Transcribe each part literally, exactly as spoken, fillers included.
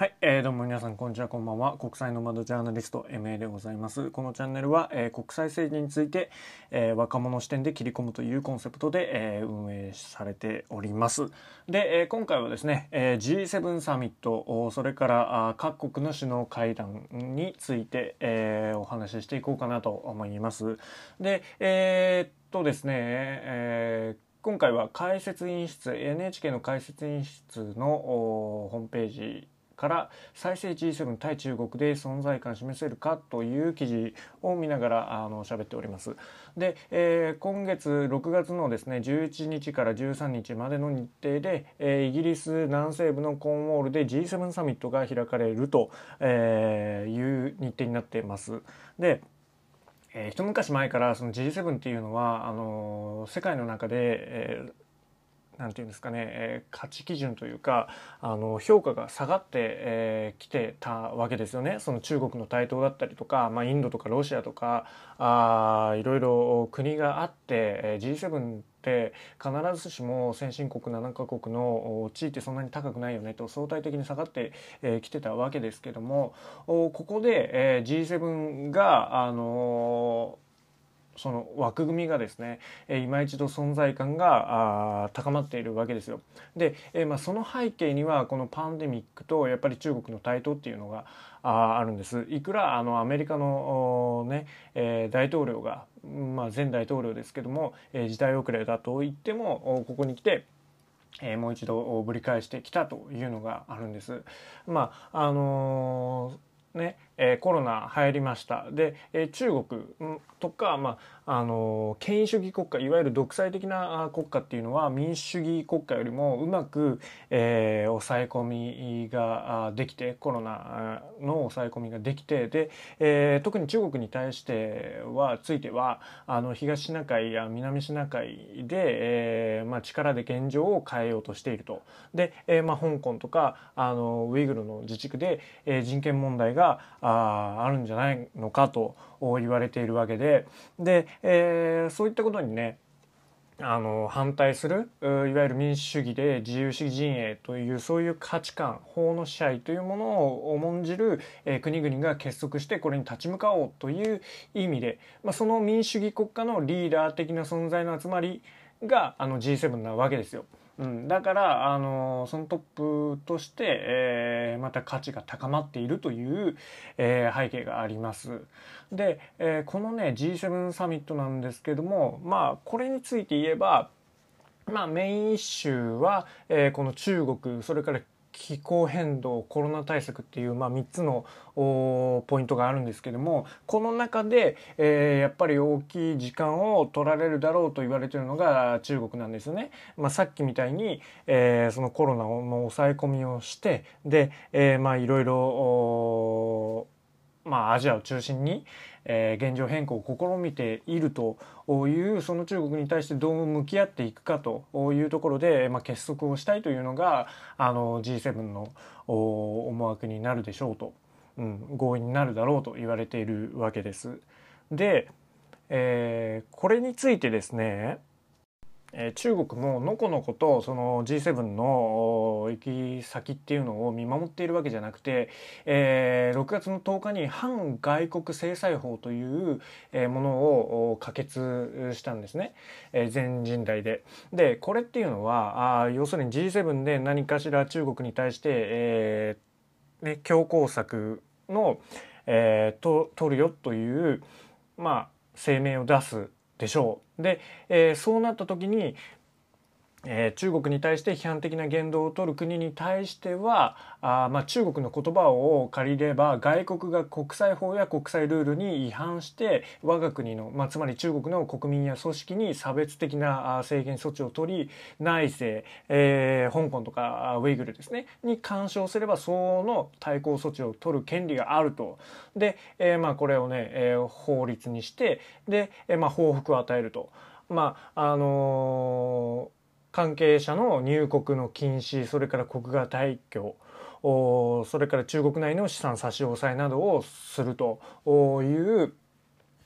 はい、えー、どうも皆さんこんにちは、こんばんは。国際ノマドジャーナリスト エムエー でございます。このチャンネルは、えー、国際政治について、えー、若者視点で切り込むというコンセプトで、えー、運営されております。で、えー、今回はですね、えー、ジーセブン サミット、それから各国の首脳会談について、えー、お話ししていこうかなと思います。で、えー、っとですね、えー今回は解説員室 エヌエイチケー の解説員室のホームページから再生 ジーセブン 対中国で存在感示せるかという記事を見ながらあの喋っております。で、えー、今月ろくがつのですねじゅういちにちからじゅうさんにちまでの日程で、えー、イギリス南西部のコーンウォールで ジーセブン サミットが開かれるという日程になっています。でえー、一昔前からその ジーセブン っていうのはあのー、世界の中で、えーなんていうんですかね、えー、価値基準というかあの評価が下がってき、えー、てたわけですよね。その中国の台頭だったりとか、まあ、インドとかロシアとかあいろいろ国があって、えー、ジーセブン って必ずしも先進国ななカ国の地位ってそんなに高くないよねと相対的に下がってき、えー、てたわけですけども、ここで、えー、ジーセブン があのーその枠組みがですね、今一度存在感が高まっているわけですよ。で、まあ、その背景にはこのパンデミックとやっぱり中国の台頭っていうのがあるんです。いくらあのアメリカの、ねえー、大統領が、まあ、前大統領ですけども、えー、時代遅れだと言ってもここに来てえー、もう一度ぶり返してきたというのがあるんです。まああのーねえー、コロナ流行りました。で、えー、中国とか、まああのー、権威主義国家、いわゆる独裁的な国家っていうのは民主主義国家よりもうまく、えー、抑え込みができて、コロナの抑え込みができて、で、えー、特に中国に対してはついてはあの東シナ海や南シナ海で、えーまあ、力で現状を変えようとしていると。で、えーまあ、香港とかあのウイグルの自治区で、えー、人権問題ががあるんじゃないのかと言われているわけで、で、えー、そういったことにねあの反対するいわゆる民主主義で自由主義陣営というそういう価値観法の支配というものを重んじる、えー、国々が結束してこれに立ち向かおうという意味で、まあ、その民主主義国家のリーダー的な存在の集まりがあの ジーセブン なわけですよ。うん、だから、あのー、そのトップとして、えー、また価値が高まっているという、えー、背景があります。で、えー、このね ジーセブン サミットなんですけども、まあこれについて言えば、まあ、メインイシューは、えー、この中国、それから気候変動、コロナ対策っていう、まあ、みっつのポイントがあるんですけども、この中で、えー、やっぱり大きい時間を取られるだろうと言われているのが中国なんですよね。まあ、さっきみたいに、えー、そのコロナの抑え込みをしてで、えー、まあいろいろまあ、アジアを中心に、えー、現状変更を試みているというその中国に対してどう向き合っていくかというところで、まあ、結束をしたいというのがあの ジーセブン の思惑になるでしょうと、うん、合意になるだろうと言われているわけです。で、えー、これについてですね中国ものこのことその ジーセブン の行き先っていうのを見守っているわけじゃなくて、えー、ろくがつのとおかに反外国制裁法というものを可決したんですね、えー、全人代で。でこれっていうのはあ要するに ジーセブン で何かしら中国に対して、えーね、強硬策の、えー、と取るよという、まあ、声明を出すでしょう。で、えー、そうなった時に、えー、中国に対して批判的な言動を取る国に対してはあ、まあ、中国の言葉を借りれば外国が国際法や国際ルールに違反して我が国の、まあ、つまり中国の国民や組織に差別的な制限措置を取り内政、えー、香港とかウイグルですねに干渉すれば相応の対抗措置を取る権利があると。で、えーまあ、これをね、えー、法律にしてで、えーまあ、報復を与えると。まああのー関係者の入国の禁止、それから国外退去、それから中国内の資産差し押さえなどをするという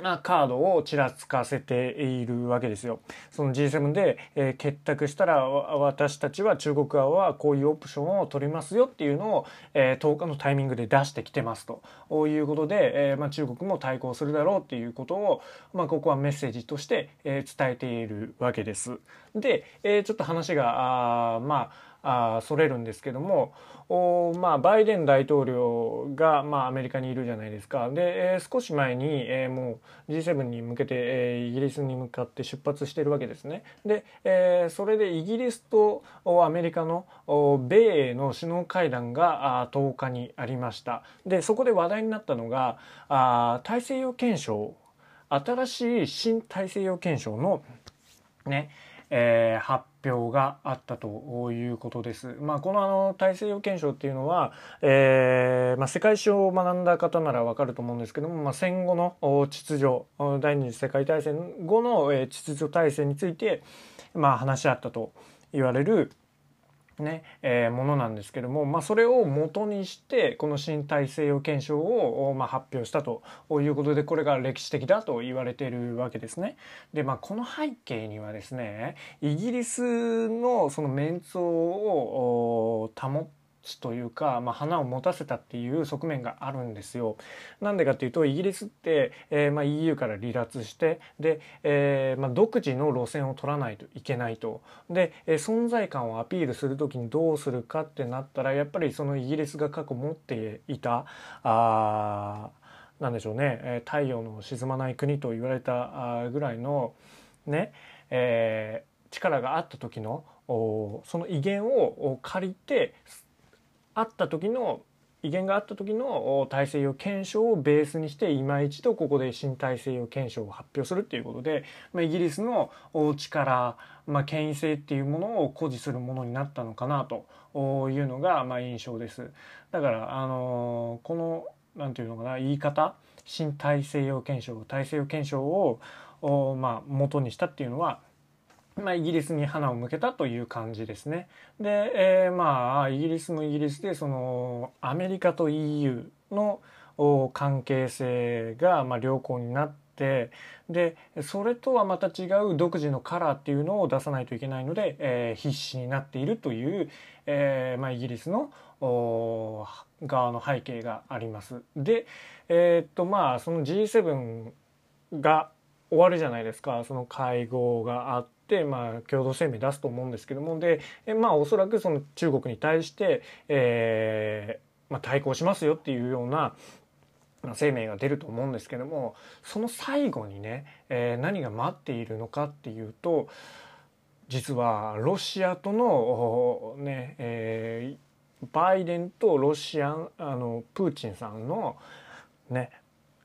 なカードをちらつかせているわけですよ。その ジーセブン で、えー、結託したら私たちは中国側はこういうオプションを取りますよっていうのを、えー、とおかのタイミングで出してきてますということで、えーまあ、中国も対抗するだろうっていうことを、まあ、ここはメッセージとして、えー、伝えているわけです。で、えー、ちょっと話があまああそれるんですけども、お、まあ、バイデン大統領が、まあ、アメリカにいるじゃないですか。で、えー、少し前に、えー、もう ジーセブン に向けて、えー、イギリスに向かって出発してるわけですね。で、えー、それでイギリスとアメリカの米英の首脳会談がとおかにありました。で、そこで話題になったのがあ大西洋憲章、新しい新大西洋憲章のね、えー、発表があったということです。まあ、このあの大西洋憲章っていうのは、えーまあ、世界史を学んだ方ならわかると思うんですけども、まあ、戦後の秩序、第二次世界大戦後の秩序体制について、まあ、話し合ったと言われる、ねえー、ものなんですけども、まあ、それを元にしてこの新大西洋憲章を、まあ、発表したということで、これが歴史的だと言われているわけですね。で、まあ、この背景にはですね、イギリスのそのメンツを保つというか、まあ、花を持たせたっていう側面があるんですよ。なんでかっていうと、イギリスって、えーまあ、イーユー から離脱してで、えーまあ、独自の路線を取らないといけないと。で、えー、存在感をアピールする時にどうするかってなったら、やっぱりそのイギリスが過去持っていたあなんでしょうね、えー、太陽の沈まない国と言われたぐらいのね、えー、力があった時のその威厳を借りて、あった時の威厳があった時の大西洋憲章をベースにして、今一度ここで新大西洋憲章を発表するっていうことで、まあ、イギリスの力、まあ、権威性っていうものを誇示するものになったのかなというのが、まあ、印象です。だから、あのー、このなんていうのかな、言い方、新大西洋憲章、大西洋憲章を、まあ、元にしたっていうのは、まあ、イギリスに花を向けたという感じですね。で、えー、まあイギリスもイギリスで、そのアメリカと イーユー の関係性がまあ良好になって、でそれとはまた違う独自のカラーっていうのを出さないといけないので、えー、必死になっているという、えーまあ、イギリスの側の背景があります。で、えー、っとまあその ジーセブン が終わるじゃないですか。その会合があって、まあ、共同声明出すと思うんですけども、で、まあ、おそらくその中国に対して、えーまあ、対抗しますよっていうような声明が出ると思うんですけども、その最後にね、えー、何が待っているのかっていうと、実はロシアとの、ねえー、バイデンとロシアあのプーチンさんのね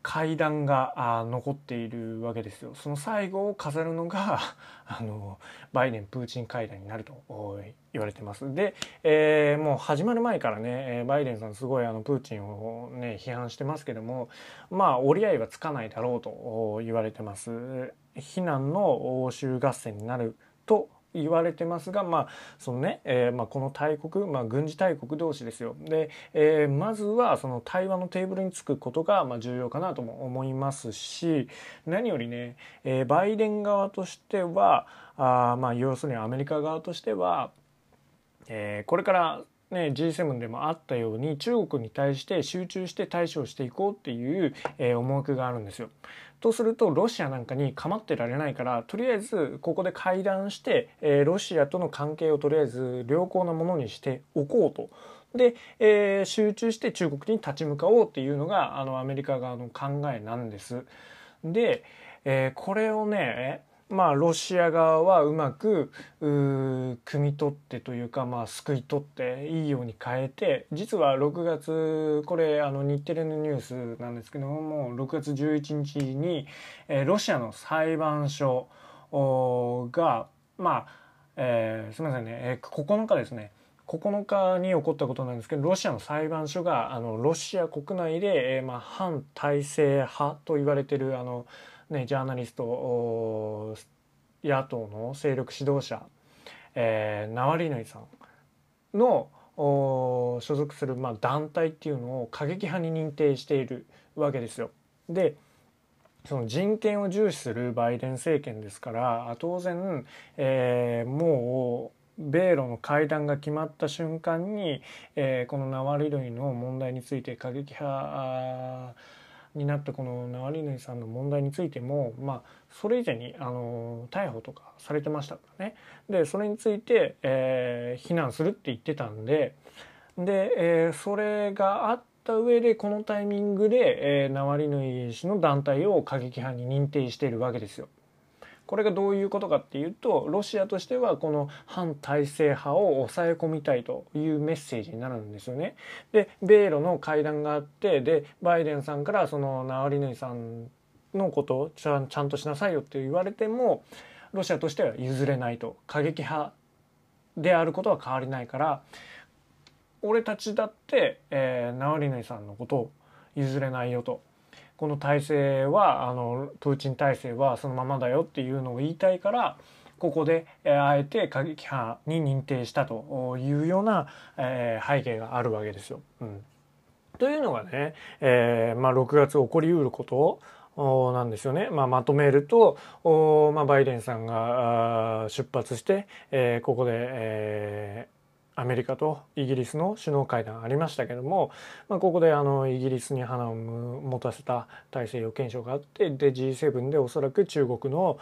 会談が残っているわけですよ。その最後を飾るのがあのバイデンプーチン会談になると言われてます。で、えー、もう始まる前からね、バイデンさんすごいあのプーチンをね批判してますけども、まあ折り合いはつかないだろうと言われてます。非難の応酬合戦になると言われてますが、まあそのね、えーまあ、この大国、まあ、軍事大国同士ですよ。で、えー、まずはその対話のテーブルにつくことがまあ重要かなとも思いますし、何よりね、えー、バイデン側としてはあまあ要するにアメリカ側としては、えー、これからね、ジーセブン でもあったように中国に対して集中して対処していこうっていう、えー、思惑があるんですよ。とするとロシアなんかに構ってられないから、とりあえずここで会談して、えー、ロシアとの関係をとりあえず良好なものにしておこうと。で、えー、集中して中国に立ち向かおうっていうのがあのアメリカ側の考えなんです。で、えー、これをねまあ、ロシア側はうまくう汲み取ってというか、まあ、救い取っていいように変えて、実はろくがつ、これあの日テレのニュースなんですけども、もうろくがつじゅういちにちに、えー、ロシアの裁判所が、まあえー、すみませんね、えー、ここのかですね、ここのかに起こったことなんですけど、ロシアの裁判所があのロシア国内で、えーまあ、反体制派と言われているあのね、ジャーナリスト、野党の勢力指導者、えー、ナワリヌイさんの所属する、まあ、団体っていうのを過激派に認定しているわけですよ。で、その人権を重視するバイデン政権ですから、当然、えー、もう米ロの会談が決まった瞬間に、えー、このナワリヌイの問題について過激派になったこのナワリヌイさんの問題についても、まあ、それ以前にあの逮捕とかされてましたからね。でそれについて、えー、非難するって言ってたんで、で、えー、それがあった上でこのタイミングで、えー、ナワリヌイ氏の団体を過激派に認定しているわけですよ。これがどういうことかっていうと、ロシアとしてはこの反体制派を抑え込みたいというメッセージになるんですよね。で米ロの会談があって、でバイデンさんからそのナワリヌイさんのことをちゃん、ちゃんとしなさいよって言われても、ロシアとしては譲れないと。過激派であることは変わりないから、俺たちだって、えー、ナワリヌイさんのことを譲れないよと。この体制はあのプーチン体制はそのままだよっていうのを言いたいから、ここであえて過激派に認定したというような、えー、背景があるわけですよ。うん、というのがね、えーまあ、ろくがつ起こりうることなんですよね。まあ、まとめると、まあ、バイデンさんが出発して、えー、ここで、えーアメリカとイギリスの首脳会談ありましたけども、まあ、ここであのイギリスに花を持たせた大西洋憲章があって、で ジーセブン でおそらく中国の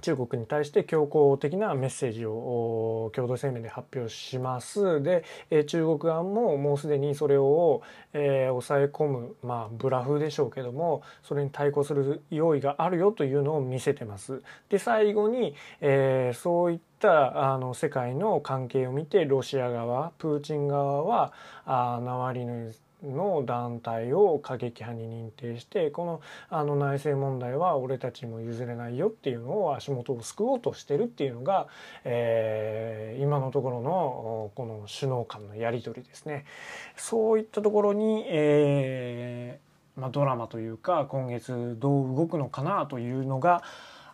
中国に対して強硬的なメッセージを共同声明で発表します。で中国側ももうすでにそれを、えー、抑え込む、まあ、ブラフでしょうけども、それに対抗する用意があるよというのを見せてます。で最後に、えー、そういったあの世界の関係を見て、ロシア側プーチン側はあナワリヌイの団体を過激派に認定して、この、 あの内政問題は俺たちも譲れないよっていうのを足元をすくおうとしてるっていうのが、えー、今のところのこの首脳間のやり取りですね。そういったところに、えーまあ、ドラマというか、今月どう動くのかなというのが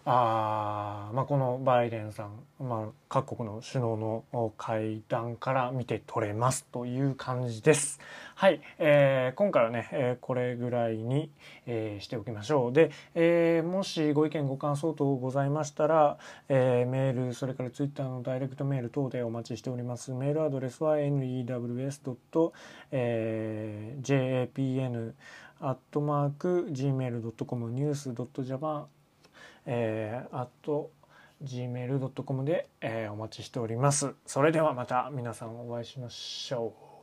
あまあ、このバイデンさん、まあ、各国の首脳の会談から見て取れますという感じです。はい、えー、今回はね、えー、これぐらいに、えー、しておきましょう。で、えー、もしご意見ご感想等ございましたら、えー、メールそれからツイッターのダイレクトメール等でお待ちしております。メールアドレスは ネウズ ドット ジェイエーピーエヌ アットマーク ジーメール ドットコム ニュース ドット ジャパンえー、あと ジーメール ドットコム で、えー、お待ちしております。それではまた皆さんお会いしましょう。